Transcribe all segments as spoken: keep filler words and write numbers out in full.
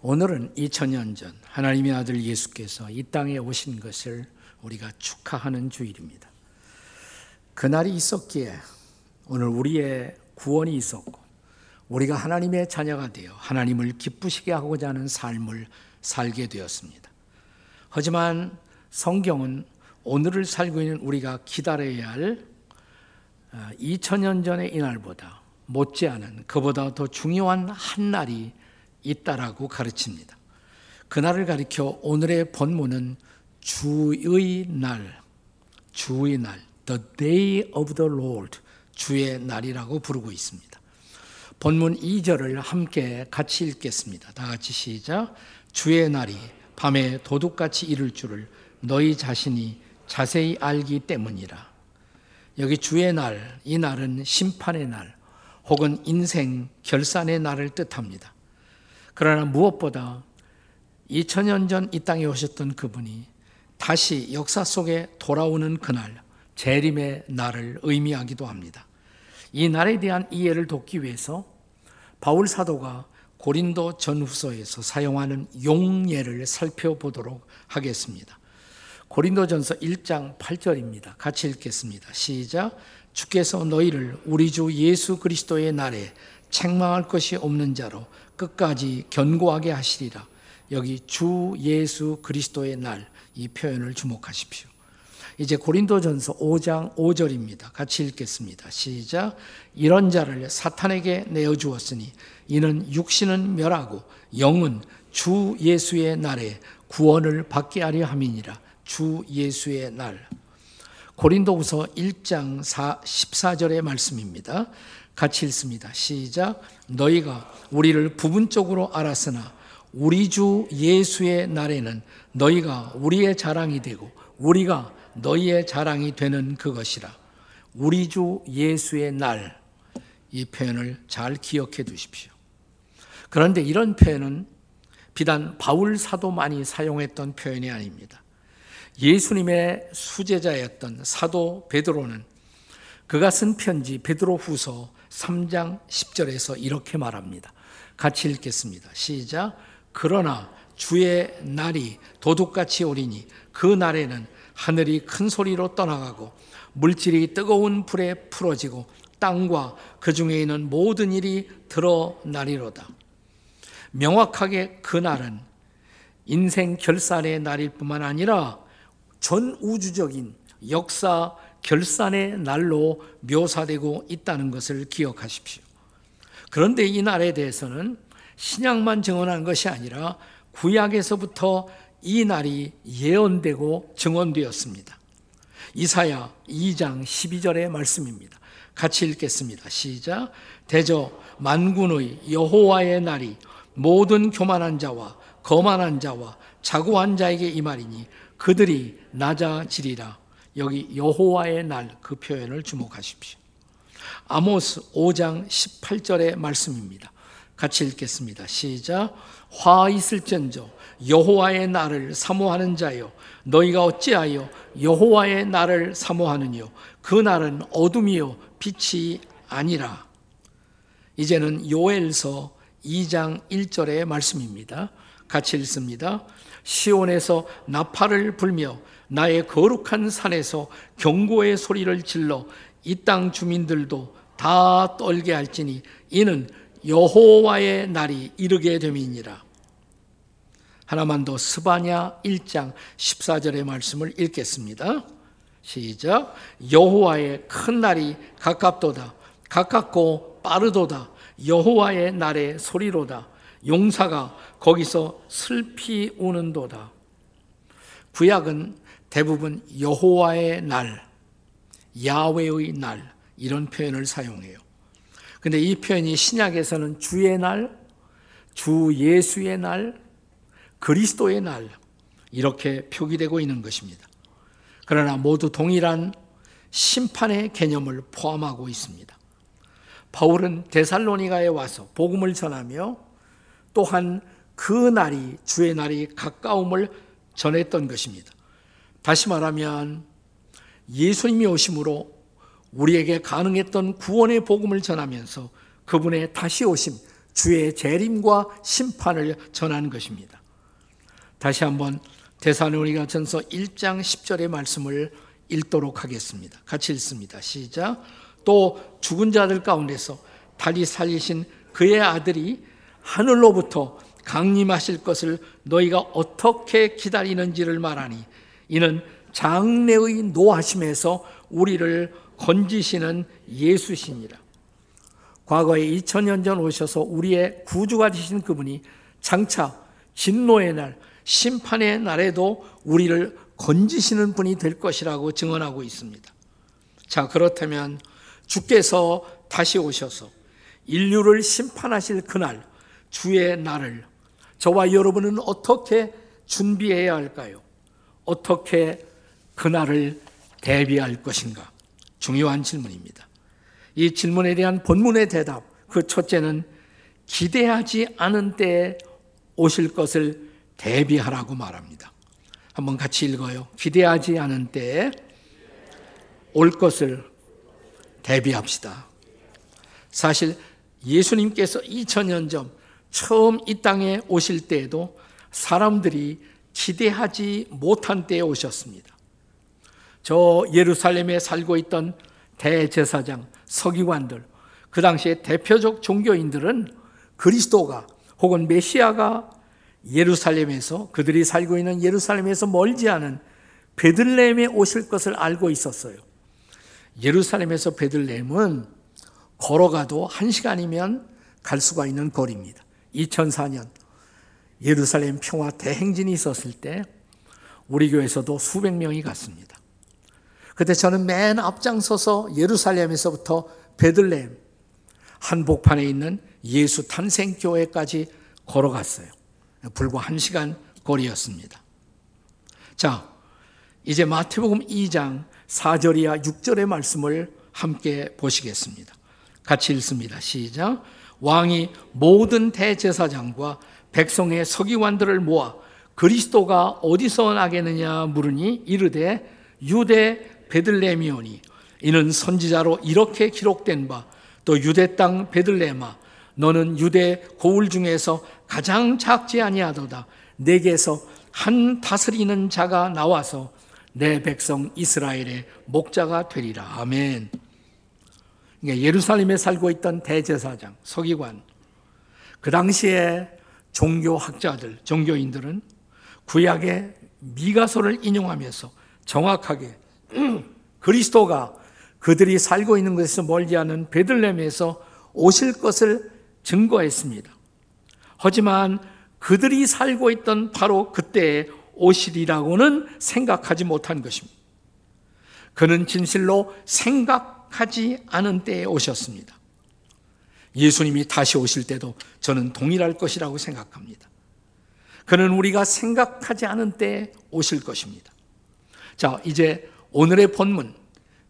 오늘은 이천 년 전 하나님의 아들 예수께서 이 땅에 오신 것을 우리가 축하하는 주일입니다. 그날이 있었기에 오늘 우리의 구원이 있었고 우리가 하나님의 자녀가 되어 하나님을 기쁘시게 하고자 하는 삶을 살게 되었습니다. 하지만 성경은 오늘을 살고 있는 우리가 기다려야 할 이천 년 전의 이날보다 못지않은 그보다 더 중요한 한 날이 있다라고 가르칩니다. 그날을 가리켜 오늘의 본문은 주의 날, 주의 날, The Day of the Lord, 주의 날이라고 부르고 있습니다. 본문 이 절을 함께 같이 읽겠습니다. 다 같이 시작. 주의 날이 밤에 도둑같이 이를 줄을 너희 자신이 자세히 알기 때문이라. 여기 주의 날, 이 날은 심판의 날 혹은 인생 결산의 날을 뜻합니다. 그러나 무엇보다 이천 년 전 이 땅에 오셨던 그분이 다시 역사 속에 돌아오는 그날, 재림의 날을 의미하기도 합니다. 이 날에 대한 이해를 돕기 위해서 바울 사도가 고린도 전후서에서 사용하는 용례를 살펴보도록 하겠습니다. 고린도 전서 일 장 팔 절입니다. 같이 읽겠습니다. 시작. 주께서 너희를 우리 주 예수 그리스도의 날에 책망할 것이 없는 자로 끝까지 견고하게 하시리라. 여기 주 예수 그리스도의 날, 이 표현을 주목하십시오. 이제 고린도전서 오 장 오 절입니다. 같이 읽겠습니다. 시작. 이런 자를 사탄에게 내어주었으니 이는 육신은 멸하고 영은 주 예수의 날에 구원을 받게 하려 함이니라. 주 예수의 날. 고린도후서 일 장 십사 절의 말씀입니다. 같이 읽습니다. 시작. 너희가 우리를 부분적으로 알았으나 우리 주 예수의 날에는 너희가 우리의 자랑이 되고 우리가 너희의 자랑이 되는 그것이라. 우리 주 예수의 날, 이 표현을 잘 기억해 두십시오. 그런데 이런 표현은 비단 바울 사도만이 사용했던 표현이 아닙니다. 예수님의 수제자였던 사도 베드로는 그가 쓴 편지 베드로후서 삼 장 십 절에서 이렇게 말합니다. 같이 읽겠습니다. 시작. 그러나 주의 날이 도둑같이 오리니 그 날에는 하늘이 큰 소리로 떠나가고 물질이 뜨거운 불에 풀어지고 땅과 그 중에 있는 모든 일이 드러나리로다. 명확하게 그 날은 인생 결산의 날일 뿐만 아니라 전 우주적인 역사 결산의 날로 묘사되고 있다는 것을 기억하십시오. 그런데 이 날에 대해서는 신약만 증언한 것이 아니라 구약에서부터 이 날이 예언되고 증언되었습니다. 이사야 이 장 십이 절의 말씀입니다. 같이 읽겠습니다. 시작. 대저 만군의 여호와의 날이 모든 교만한 자와 거만한 자와 자고한 자에게 임하리니 그들이 낮아지리라. 여기 여호와의 날, 그 표현을 주목하십시오. 아모스 오 장 십팔 절의 말씀입니다. 같이 읽겠습니다. 시작. 화 있을전저 여호와의 날을 사모하는 자여 너희가 어찌하여 여호와의 날을 사모하느뇨. 그 날은 어둠이요 빛이 아니라. 이제는 요엘서 이 장 일 절의 말씀입니다. 같이 읽습니다. 시온에서 나팔을 불며 나의 거룩한 산에서 경고의 소리를 질러 이 땅 주민들도 다 떨게 할지니 이는 여호와의 날이 이르게 됨이니라. 하나만 더 스바냐 일 장 십사 절의 말씀을 읽겠습니다. 시작. 여호와의 큰 날이 가깝도다. 가깝고 빠르도다. 여호와의 날의 소리로다. 용사가 거기서 슬피 우는도다. 구약은 대부분 여호와의 날, 야훼의 날, 이런 표현을 사용해요. 근데 이 표현이 신약에서는 주의 날, 주 예수의 날, 그리스도의 날, 이렇게 표기되고 있는 것입니다. 그러나 모두 동일한 심판의 개념을 포함하고 있습니다. 바울은 데살로니가에 와서 복음을 전하며 또한 그 날이 주의 날이 가까움을 전했던 것입니다. 다시 말하면 예수님이 오심으로 우리에게 가능했던 구원의 복음을 전하면서 그분의 다시 오심, 주의 재림과 심판을 전하는 것입니다. 다시 한번 데살로니가전서 일 장 십 절의 말씀을 읽도록 하겠습니다. 같이 읽습니다. 시작. 또 죽은 자들 가운데서 다시 살리신 그의 아들이 하늘로부터 강림하실 것을 너희가 어떻게 기다리는지를 말하니, 이는 장래의 노하심에서 우리를 건지시는 예수시니라. 과거에 이천 년 전 오셔서 우리의 구주가 되신 그분이 장차 진노의 날, 심판의 날에도 우리를 건지시는 분이 될 것이라고 증언하고 있습니다. 자, 그렇다면 주께서 다시 오셔서 인류를 심판하실 그날, 주의 날을 저와 여러분은 어떻게 준비해야 할까요? 어떻게 그날을 대비할 것인가? 중요한 질문입니다. 이 질문에 대한 본문의 대답, 그 첫째는 기대하지 않은 때에 오실 것을 대비하라고 말합니다. 한번 같이 읽어요. 기대하지 않은 때에 올 것을 대비합시다. 사실 예수님께서 이천 년 전 처음 이 땅에 오실 때에도 사람들이 기대하지 못한 때에 오셨습니다. 저 예루살렘에 살고 있던 대제사장, 서기관들, 그 당시의 대표적 종교인들은 그리스도가 혹은 메시아가 예루살렘에서, 그들이 살고 있는 예루살렘에서 멀지 않은 베들레헴에 오실 것을 알고 있었어요. 예루살렘에서 베들레헴은 걸어가도 한 시간이면 갈 수가 있는 거리입니다. 이천사 년 예루살렘 평화 대행진이 있었을 때 우리 교회에서도 수백 명이 갔습니다. 그때 저는 맨 앞장서서 예루살렘에서부터 베들레헴 한복판에 있는 예수 탄생교회까지 걸어갔어요. 불과 한 시간 거리였습니다. 자, 이제 마태복음 이 장 사 절이야 육 절의 말씀을 함께 보시겠습니다. 같이 읽습니다. 시작. 왕이 모든 대제사장과 백성의 서기관들을 모아 그리스도가 어디서 나겠느냐 물으니 이르되, 유대 베들레헴이오니 이는 선지자로 이렇게 기록된 바, 또 유대 땅 베들레헴아, 너는 유대 고울 중에서 가장 작지 아니하도다. 내게서 한 다스리는 자가 나와서 내 백성 이스라엘의 목자가 되리라. 아멘. 그러니까 예루살렘에 살고 있던 대제사장, 서기관, 그 당시에 종교학자들, 종교인들은 구약의 미가서를 인용하면서 정확하게 그리스도가 그들이 살고 있는 곳에서 멀지 않은 베들레헴에서 오실 것을 증거했습니다. 하지만 그들이 살고 있던 바로 그때에 오시리라고는 생각하지 못한 것입니다. 그는 진실로 생각하지 않은 때에 오셨습니다. 예수님이 다시 오실 때도 저는 동일할 것이라고 생각합니다. 그는 우리가 생각하지 않은 때에 오실 것입니다. 자, 이제 오늘의 본문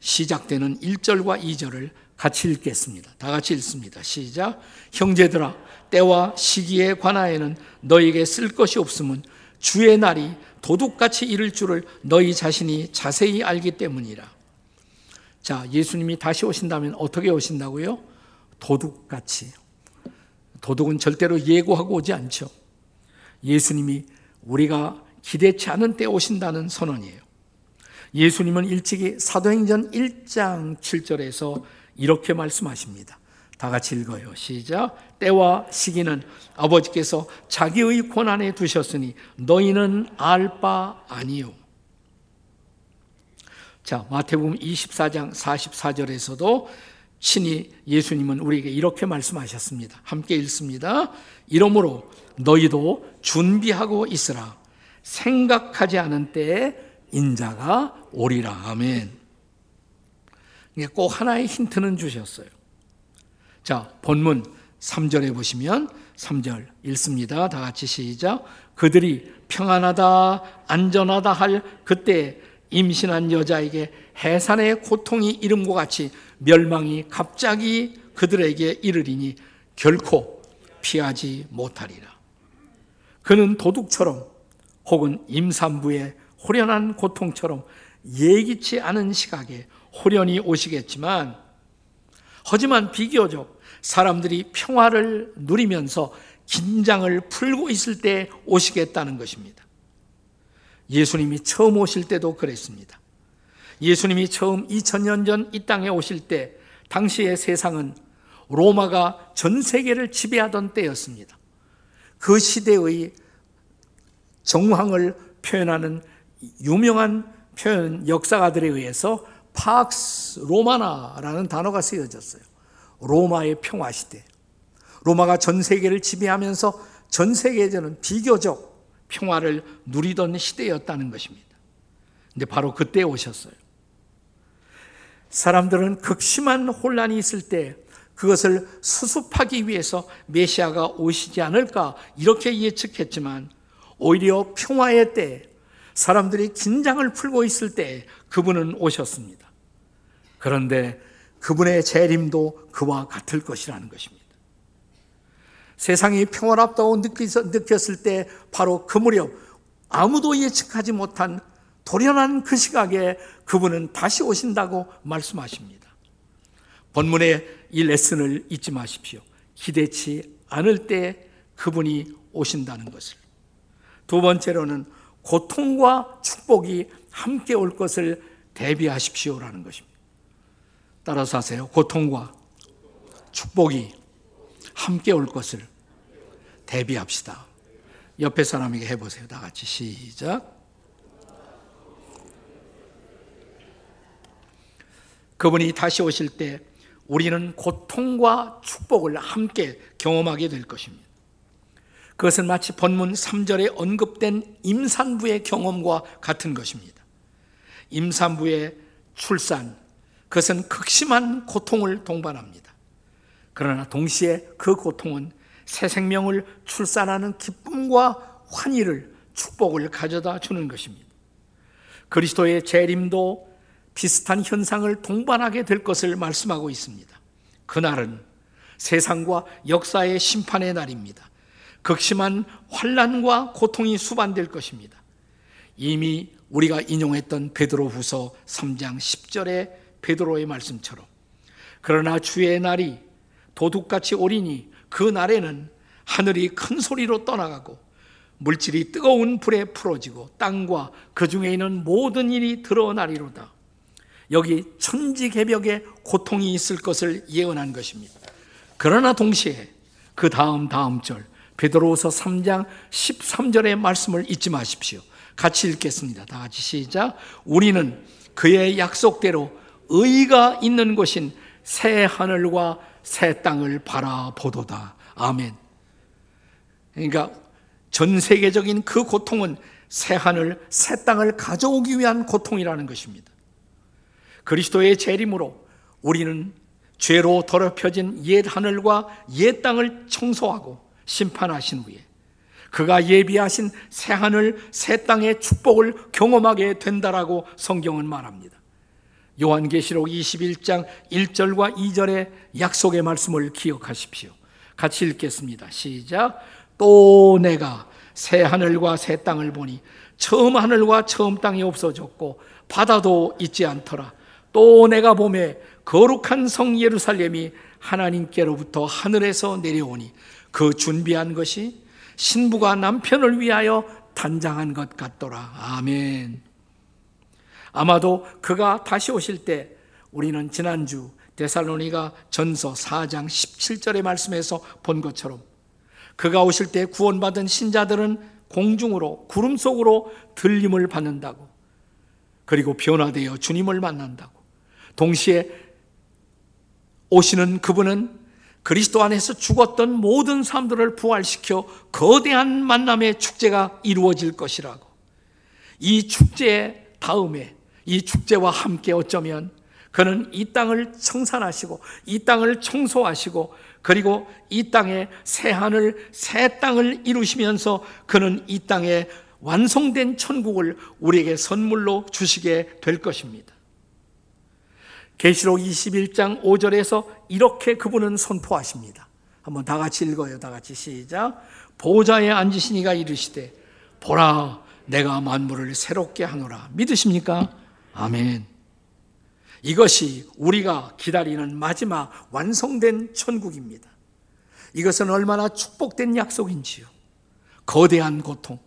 시작되는 일 절과 이 절을 같이 읽겠습니다. 다 같이 읽습니다. 시작. 형제들아, 때와 시기에 관하여는 너희에게 쓸 것이 없음은 주의 날이 도둑같이 이를 줄을 너희 자신이 자세히 알기 때문이라. 자, 예수님이 다시 오신다면 어떻게 오신다고요? 도둑같이. 도둑은 절대로 예고하고 오지 않죠. 예수님이 우리가 기대치 않은 때에 오신다는 선언이에요. 예수님은 일찍이 사도행전 일 장 칠 절에서 이렇게 말씀하십니다. 다 같이 읽어요. 시작. 때와 시기는 아버지께서 자기의 권한에 두셨으니 너희는 알 바 아니요. 자, 마태복음 이십사 장 사십사 절에서도 친히 예수님은 우리에게 이렇게 말씀하셨습니다. 함께 읽습니다. 이러므로 너희도 준비하고 있으라. 생각하지 않은 때에 인자가 오리라. 아멘. 꼭 하나의 힌트는 주셨어요. 자, 본문 삼 절에 보시면 삼 절 읽습니다. 다 같이 시작. 그들이 평안하다 안전하다 할 그때 임신한 여자에게 해산의 고통이 이름과 같이 멸망이 갑자기 그들에게 이르리니 결코 피하지 못하리라. 그는 도둑처럼 혹은 임산부의 호련한 고통처럼 예기치 않은 시각에 호련히 오시겠지만, 하지만 비교적 사람들이 평화를 누리면서 긴장을 풀고 있을 때 오시겠다는 것입니다. 예수님이 처음 오실 때도 그랬습니다. 예수님이 처음 이천 년 전 이 땅에 오실 때 당시의 세상은 로마가 전 세계를 지배하던 때였습니다. 그 시대의 정황을 표현하는 유명한 표현 역사가들에 의해서 팍스 로마나라는 단어가 쓰여졌어요. 로마의 평화시대. 로마가 전 세계를 지배하면서 전 세계에서는 비교적 평화를 누리던 시대였다는 것입니다. 근데 바로 그때 오셨어요. 사람들은 극심한 혼란이 있을 때 그것을 수습하기 위해서 메시아가 오시지 않을까 이렇게 예측했지만, 오히려 평화의 때, 사람들이 긴장을 풀고 있을 때 그분은 오셨습니다. 그런데 그분의 재림도 그와 같을 것이라는 것입니다. 세상이 평화롭다고 느꼈을 때 바로 그 무렵 아무도 예측하지 못한 돌연한 그 시각에 그분은 다시 오신다고 말씀하십니다. 본문의 이 레슨을 잊지 마십시오. 기대치 않을 때 그분이 오신다는 것을. 두 번째로는 고통과 축복이 함께 올 것을 대비하십시오라는 것입니다. 따라서 하세요. 고통과 축복이 함께 올 것을 대비합시다. 옆에 사람에게 해보세요. 다 같이 시작. 그분이 다시 오실 때 우리는 고통과 축복을 함께 경험하게 될 것입니다. 그것은 마치 본문 삼 절에 언급된 임산부의 경험과 같은 것입니다. 임산부의 출산, 그것은 극심한 고통을 동반합니다. 그러나 동시에 그 고통은 새 생명을 출산하는 기쁨과 환희를, 축복을 가져다 주는 것입니다. 그리스도의 재림도 비슷한 현상을 동반하게 될 것을 말씀하고 있습니다. 그날은 세상과 역사의 심판의 날입니다. 극심한 환난과 고통이 수반될 것입니다. 이미 우리가 인용했던 베드로후서 삼 장 십 절의 베드로의 말씀처럼, 그러나 주의 날이 도둑같이 오리니 그 날에는 하늘이 큰 소리로 떠나가고 물질이 뜨거운 불에 풀어지고 땅과 그 중에 있는 모든 일이 드러나리로다. 여기 천지개벽의 고통이 있을 것을 예언한 것입니다. 그러나 동시에 그 다음 다음 절 베드로후서 삼 장 십삼 절의 말씀을 잊지 마십시오. 같이 읽겠습니다. 다 같이 시작. 우리는 그의 약속대로 의가 있는 곳인 새 하늘과 새 땅을 바라보도다. 아멘. 그러니까 전 세계적인 그 고통은 새 하늘, 새 땅을 가져오기 위한 고통이라는 것입니다. 그리스도의 재림으로 우리는 죄로 더럽혀진 옛 하늘과 옛 땅을 청소하고 심판하신 후에 그가 예비하신 새 하늘, 새 땅의 축복을 경험하게 된다라고 성경은 말합니다. 요한계시록 이십일 장 일 절과 이 절의 약속의 말씀을 기억하십시오. 같이 읽겠습니다. 시작. 또 내가 새 하늘과 새 땅을 보니 처음 하늘과 처음 땅이 없어졌고 바다도 있지 않더라. 또 내가 보매 거룩한 성 예루살렘이 하나님께로부터 하늘에서 내려오니 그 준비한 것이 신부가 남편을 위하여 단장한 것 같더라. 아멘. 아마도 그가 다시 오실 때 우리는 지난주 데살로니가 전서 사 장 십칠 절의 말씀에서 본 것처럼 그가 오실 때 구원받은 신자들은 공중으로, 구름 속으로 들림을 받는다고, 그리고 변화되어 주님을 만난다고, 동시에 오시는 그분은 그리스도 안에서 죽었던 모든 사람들을 부활시켜 거대한 만남의 축제가 이루어질 것이라고. 이 축제 다음에, 이 축제와 함께 어쩌면 그는 이 땅을 청산하시고 이 땅을 청소하시고 그리고 이 땅에 새 하늘, 새 땅을 이루시면서 그는 이 땅에 완성된 천국을 우리에게 선물로 주시게 될 것입니다. 계시록 이십일 장 오 절에서 이렇게 그분은 선포하십니다. 한번 다 같이 읽어요. 다 같이 시작. 보좌에 앉으신 이가 이르시되 보라, 내가 만물을 새롭게 하노라. 믿으십니까? 아멘. 이것이 우리가 기다리는 마지막 완성된 천국입니다. 이것은 얼마나 축복된 약속인지요. 거대한 고통,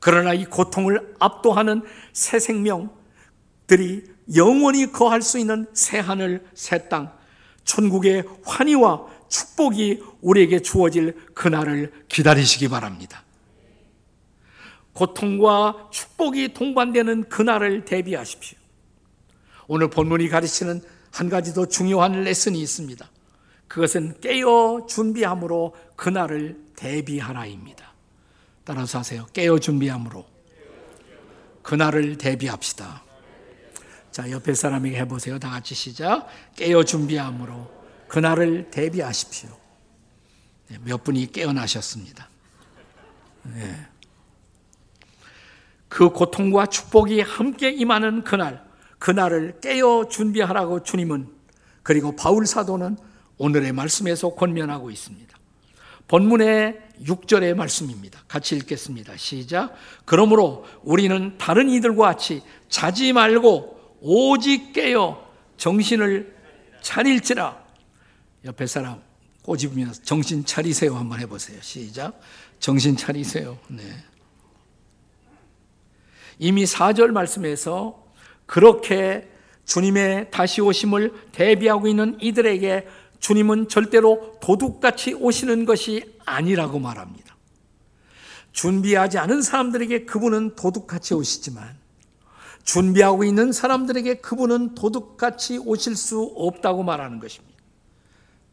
그러나 이 고통을 압도하는 새 생명들이 영원히 거할 수 있는 새 하늘, 새 땅, 천국의 환희와 축복이 우리에게 주어질 그날을 기다리시기 바랍니다. 고통과 축복이 동반되는 그날을 대비하십시오. 오늘 본문이 가르치는 한 가지 더 중요한 레슨이 있습니다. 그것은 깨어 준비함으로 그날을 대비하라입니다. 따라서 하세요. 깨어 준비함으로 그날을 대비합시다. 자, 옆에 사람에게 해보세요. 다 같이 시작. 깨어 준비함으로 그날을 대비하십시오. 네, 몇 분이 깨어나셨습니다. 네. 그 고통과 축복이 함께 임하는 그날, 그날을 깨어 준비하라고 주님은, 그리고 바울 사도는 오늘의 말씀에서 권면하고 있습니다. 본문의 육 절의 말씀입니다. 같이 읽겠습니다. 시작. 그러므로 우리는 다른 이들과 같이 자지 말고 오직 깨어 정신을 차릴지라. 옆에 사람 꼬집으면서 정신 차리세요 한번 해보세요. 시작. 정신 차리세요. 네. 이미 사 절 말씀에서 그렇게 주님의 다시 오심을 대비하고 있는 이들에게 주님은 절대로 도둑같이 오시는 것이 아니라고 말합니다. 준비하지 않은 사람들에게 그분은 도둑같이 오시지만 준비하고 있는 사람들에게 그분은 도둑같이 오실 수 없다고 말하는 것입니다.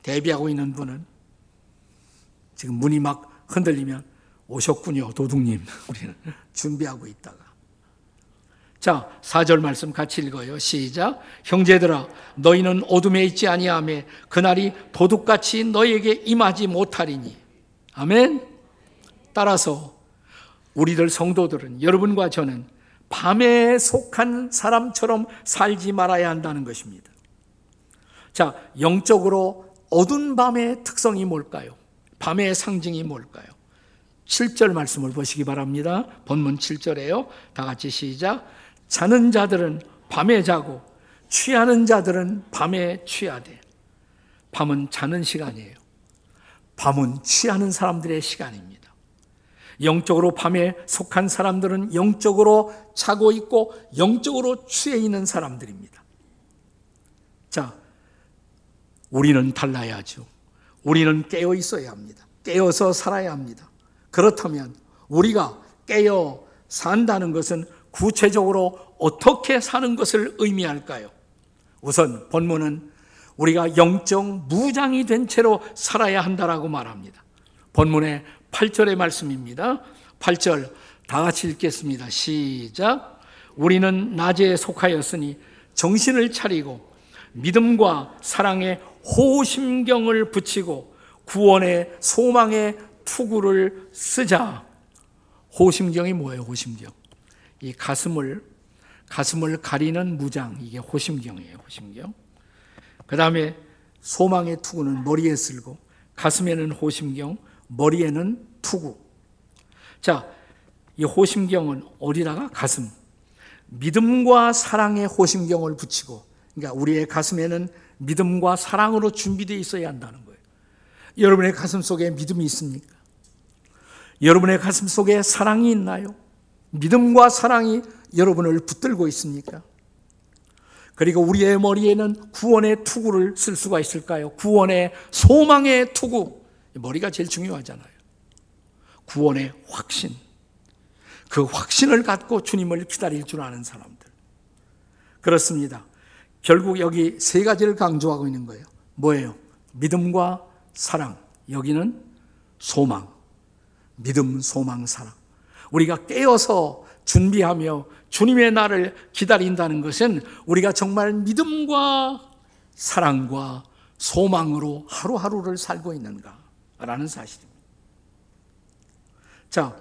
대비하고 있는 분은 지금 문이 막 흔들리면 오셨군요, 도둑님. 우리는 준비하고 있다가. 자, 사 절 말씀 같이 읽어요. 시작. 형제들아, 너희는 어둠에 있지 아니하며 그날이 도둑같이 너희에게 임하지 못하리니. 아멘. 따라서 우리들 성도들은, 여러분과 저는 밤에 속한 사람처럼 살지 말아야 한다는 것입니다. 자, 영적으로 어두운 밤의 특성이 뭘까요? 밤의 상징이 뭘까요? 칠 절 말씀을 보시기 바랍니다. 본문 칠 절에요. 다 같이 시작. 자는 자들은 밤에 자고 취하는 자들은 밤에 취하되. 밤은 자는 시간이에요. 밤은 취하는 사람들의 시간입니다. 영적으로 밤에 속한 사람들은 영적으로 자고 있고 영적으로 취해 있는 사람들입니다. 자, 우리는 달라야 하죠. 우리는 깨어 있어야 합니다. 깨어서 살아야 합니다. 그렇다면 우리가 깨어 산다는 것은 구체적으로 어떻게 사는 것을 의미할까요? 우선 본문은 우리가 영적 무장이 된 채로 살아야 한다라고 말합니다. 본문의 팔 절의 말씀입니다. 팔 절 다 같이 읽겠습니다. 시작. 우리는 낮에 속하였으니 정신을 차리고 믿음과 사랑에 호심경을 붙이고 구원의 소망의 투구를 쓰자. 호심경이 뭐예요? 호심경. 이 가슴을, 가슴을 가리는 무장, 이게 호심경이에요, 호심경. 그 다음에 소망의 투구는 머리에 쓸고, 가슴에는 호심경, 머리에는 투구. 자, 이 호심경은 어디다가? 가슴. 믿음과 사랑의 호심경을 붙이고, 그러니까 우리의 가슴에는 믿음과 사랑으로 준비되어 있어야 한다는 거예요. 여러분의 가슴 속에 믿음이 있습니까? 여러분의 가슴 속에 사랑이 있나요? 믿음과 사랑이 여러분을 붙들고 있습니까? 그리고 우리의 머리에는 구원의 투구를 쓸 수가 있을까요? 구원의 소망의 투구. 머리가 제일 중요하잖아요. 구원의 확신. 그 확신을 갖고 주님을 기다릴 줄 아는 사람들. 그렇습니다. 결국 여기 세 가지를 강조하고 있는 거예요. 뭐예요? 믿음과 사랑. 여기는 소망. 믿음, 소망, 사랑. 우리가 깨어서 준비하며 주님의 날을 기다린다는 것은 우리가 정말 믿음과 사랑과 소망으로 하루하루를 살고 있는가라는 사실입니다. 자,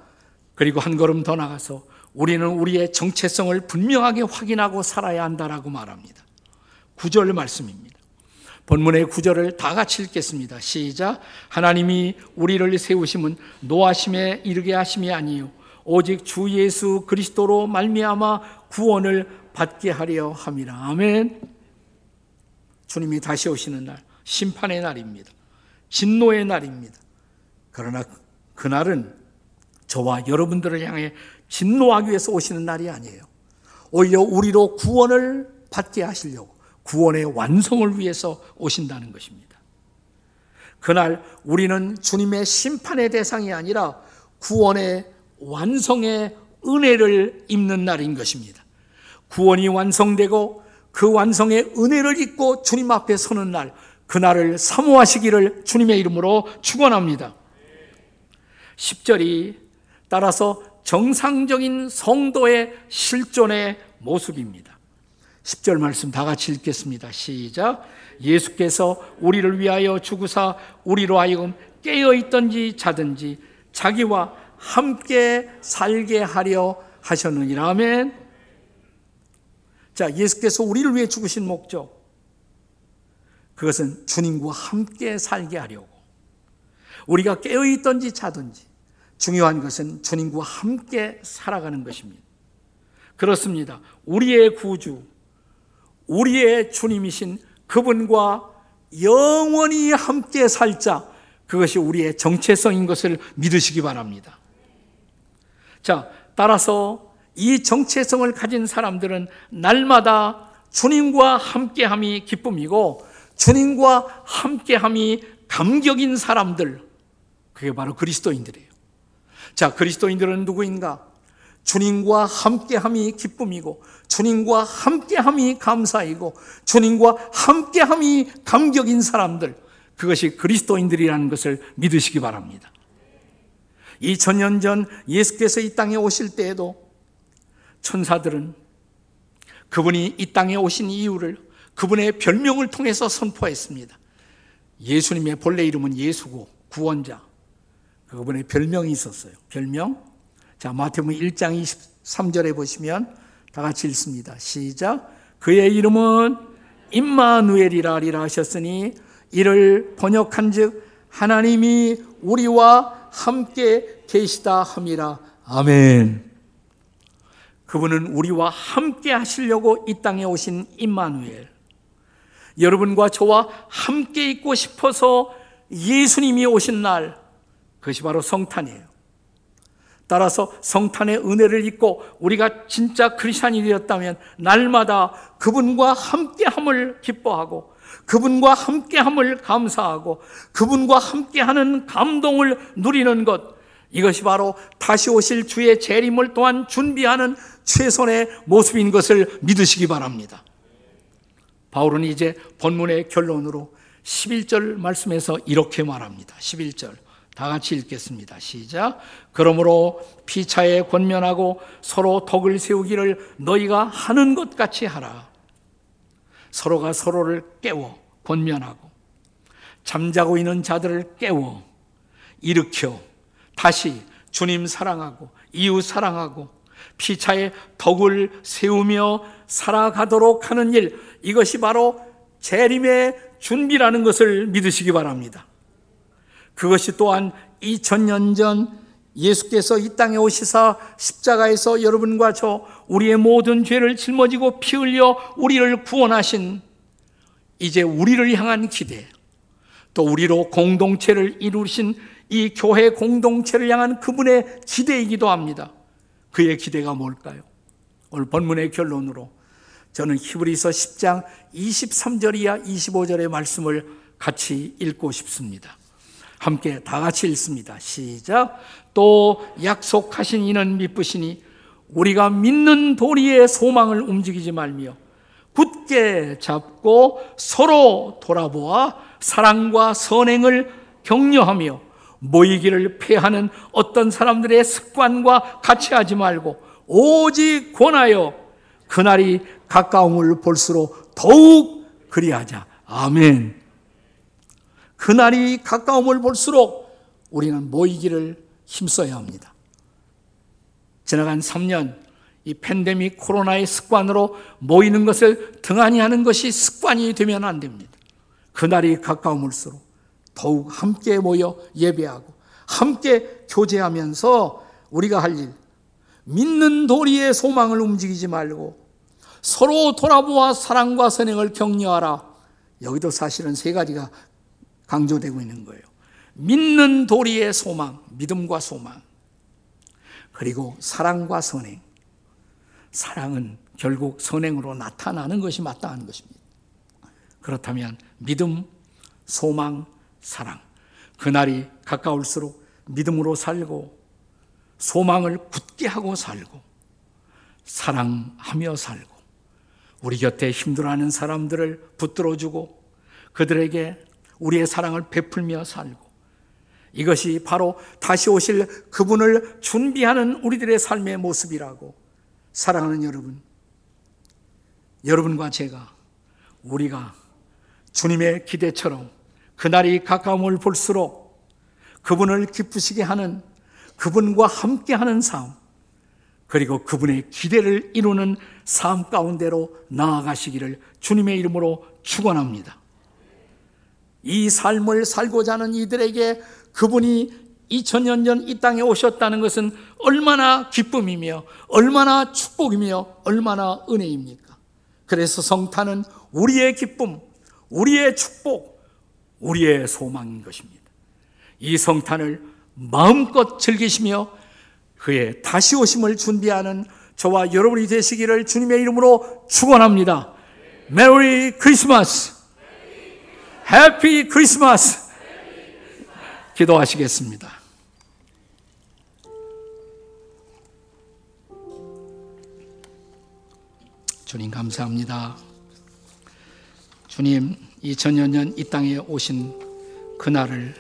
그리고 한 걸음 더 나가서 우리는 우리의 정체성을 분명하게 확인하고 살아야 한다라고 말합니다. 구 절 말씀입니다. 본문의 구 절을 다 같이 읽겠습니다. 시작. 하나님이 우리를 세우심은 노하심에 이르게 하심이 아니요 오직 주 예수 그리스도로 말미암아 구원을 받게 하려 함이라. 아멘. 주님이 다시 오시는 날, 심판의 날입니다. 진노의 날입니다. 그러나 그날은 저와 여러분들을 향해 진노하기 위해서 오시는 날이 아니에요. 오히려 우리로 구원을 받게 하시려고, 구원의 완성을 위해서 오신다는 것입니다. 그날 우리는 주님의 심판의 대상이 아니라 구원의 완성의 은혜를 입는 날인 것입니다. 구원이 완성되고 그 완성의 은혜를 입고 주님 앞에 서는 날, 그날을 사모하시기를 주님의 이름으로 축원합니다. 십 절이 따라서 정상적인 성도의 실존의 모습입니다. 십 절 말씀 다 같이 읽겠습니다. 시작. 예수께서 우리를 위하여 죽으사 우리로 하여금 깨어있든지 자든지 자기와 함께 살게 하려 하셨느니라. 아멘. 자, 예수께서 우리를 위해 죽으신 목적, 그것은 주님과 함께 살게 하려고. 우리가 깨어있든지 자든지 중요한 것은 주님과 함께 살아가는 것입니다. 그렇습니다. 우리의 구주, 우리의 주님이신 그분과 영원히 함께 살자, 그것이 우리의 정체성인 것을 믿으시기 바랍니다. 자, 따라서 이 정체성을 가진 사람들은 날마다 주님과 함께함이 기쁨이고 주님과 함께함이 감격인 사람들, 그게 바로 그리스도인들이에요. 자, 그리스도인들은 누구인가? 주님과 함께함이 기쁨이고 주님과 함께함이 감사이고 주님과 함께함이 감격인 사람들, 그것이 그리스도인들이라는 것을 믿으시기 바랍니다. 이천 년 전 예수께서 이 땅에 오실 때에도 천사들은 그분이 이 땅에 오신 이유를 그분의 별명을 통해서 선포했습니다. 예수님의 본래 이름은 예수고 구원자, 그분의 별명이 있었어요. 별명. 자, 마태복음 일 장 이십삼 절에 보시면 다 같이 읽습니다. 시작. 그의 이름은 임마누엘이라 하리라 하셨으니 이를 번역한즉 하나님이 우리와 함께 계시다 함이라. 아멘. 그분은 우리와 함께 하시려고 이 땅에 오신 임마누엘. 여러분과 저와 함께 있고 싶어서 예수님이 오신 날, 그것이 바로 성탄이에요. 따라서 성탄의 은혜를 입고 우리가 진짜 크리스찬이 되었다면 날마다 그분과 함께함을 기뻐하고 그분과 함께함을 감사하고 그분과 함께하는 감동을 누리는 것, 이것이 바로 다시 오실 주의 재림을 또한 준비하는 최선의 모습인 것을 믿으시기 바랍니다. 바울은 이제 본문의 결론으로 십일 절 말씀에서 이렇게 말합니다. 십일 절 다 같이 읽겠습니다. 시작. 그러므로 피차에 권면하고 서로 덕을 세우기를 너희가 하는 것 같이 하라. 서로가 서로를 깨워 권면하고 잠자고 있는 자들을 깨워 일으켜 다시 주님 사랑하고 이웃 사랑하고 피차에 덕을 세우며 살아가도록 하는 일, 이것이 바로 재림의 준비라는 것을 믿으시기 바랍니다. 그것이 또한 이천 년 전 예수께서 이 땅에 오시사 십자가에서 여러분과 저, 우리의 모든 죄를 짊어지고 피 흘려 우리를 구원하신 이제 우리를 향한 기대, 또 우리로 공동체를 이루신 이 교회 공동체를 향한 그분의 기대이기도 합니다. 그의 기대가 뭘까요? 오늘 본문의 결론으로 저는 히브리서 십 장 이십삼 절 이하 이십오 절의 말씀을 같이 읽고 싶습니다. 함께 다 같이 읽습니다. 시작. 또 약속하신 이는 믿으시니 우리가 믿는 도리의 소망을 움직이지 말며 굳게 잡고 서로 돌아보아 사랑과 선행을 격려하며 모이기를 폐하는 어떤 사람들의 습관과 같이 하지 말고 오직 권하여 그날이 가까움을 볼수록 더욱 그리하자. 아멘. 그날이 가까움을 볼수록 우리는 모이기를 힘써야 합니다. 지나간 삼 년 이 팬데믹 코로나의 습관으로 모이는 것을 등한히 하는 것이 습관이 되면 안 됩니다. 그날이 가까움일수록 더욱 함께 모여 예배하고 함께 교제하면서 우리가 할 일, 믿는 도리의 소망을 움직이지 말고 서로 돌아보아 사랑과 선행을 격려하라. 여기도 사실은 세 가지가 강조되고 있는 거예요. 믿는 도리의 소망, 믿음과 소망, 그리고 사랑과 선행. 사랑은 결국 선행으로 나타나는 것이 마땅한 것입니다. 그렇다면 믿음, 소망, 사랑. 그날이 가까울수록 믿음으로 살고, 소망을 굳게 하고 살고, 사랑하며 살고, 우리 곁에 힘들어하는 사람들을 붙들어주고 그들에게 우리의 사랑을 베풀며 살고, 이것이 바로 다시 오실 그분을 준비하는 우리들의 삶의 모습이라고. 사랑하는 여러분, 여러분과 제가, 우리가 주님의 기대처럼 그날이 가까움을 볼수록 그분을 기쁘시게 하는, 그분과 함께하는 삶, 그리고 그분의 기대를 이루는 삶 가운데로 나아가시기를 주님의 이름으로 축원합니다. 이 삶을 살고자 하는 이들에게 그분이 이천 년 전 이 땅에 오셨다는 것은 얼마나 기쁨이며 얼마나 축복이며 얼마나 은혜입니까? 그래서 성탄은 우리의 기쁨, 우리의 축복, 우리의 소망인 것입니다. 이 성탄을 마음껏 즐기시며 그의 다시 오심을 준비하는 저와 여러분이 되시기를 주님의 이름으로 축원합니다. 메리 크리스마스! 해피 크리스마스! 기도하시겠습니다. 주님 감사합니다. 주님, 이천 년 전 이 땅에 오신 그날을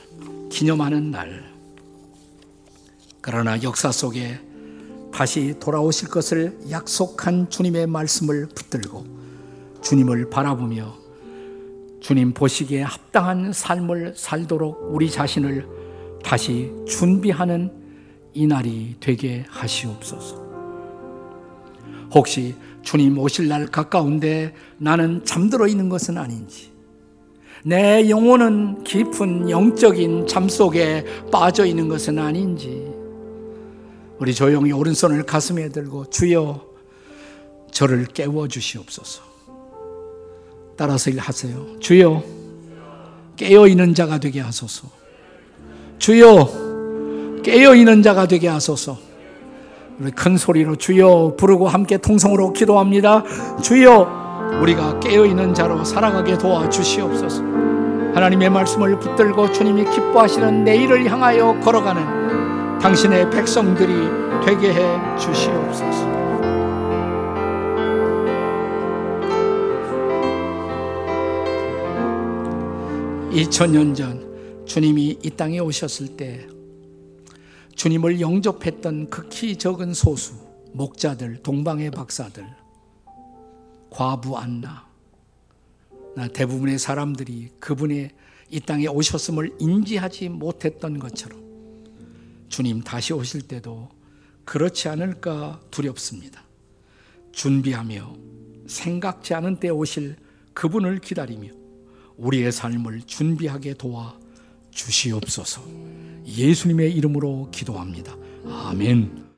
기념하는 날, 그러나 역사 속에 다시 돌아오실 것을 약속한 주님의 말씀을 붙들고 주님을 바라보며 주님 보시기에 합당한 삶을 살도록 우리 자신을 다시 준비하는 이 날이 되게 하시옵소서. 혹시 주님 오실 날 가까운데 나는 잠들어 있는 것은 아닌지, 내 영혼은 깊은 영적인 잠 속에 빠져 있는 것은 아닌지, 우리 조용히 오른손을 가슴에 들고 주여 저를 깨워 주시옵소서. 따라서 일하세요. 주여, 깨어있는 자가 되게 하소서. 주여, 깨어있는 자가 되게 하소서. 우리 큰 소리로 주여 부르고 함께 통성으로 기도합니다. 주여, 우리가 깨어있는 자로 살아가게 도와주시옵소서. 하나님의 말씀을 붙들고 주님이 기뻐하시는 내일을 향하여 걸어가는 당신의 백성들이 되게 해 주시옵소서. 이천 년 전 주님이 이 땅에 오셨을 때 주님을 영접했던 극히 적은 소수, 목자들, 동방의 박사들, 과부 안나, 대부분의 사람들이 그분의 이 땅에 오셨음을 인지하지 못했던 것처럼 주님 다시 오실 때도 그렇지 않을까 두렵습니다. 준비하며 생각지 않은 때에 오실 그분을 기다리며 우리의 삶을 준비하게 도와 주시옵소서. 예수님의 이름으로 기도합니다. 아멘.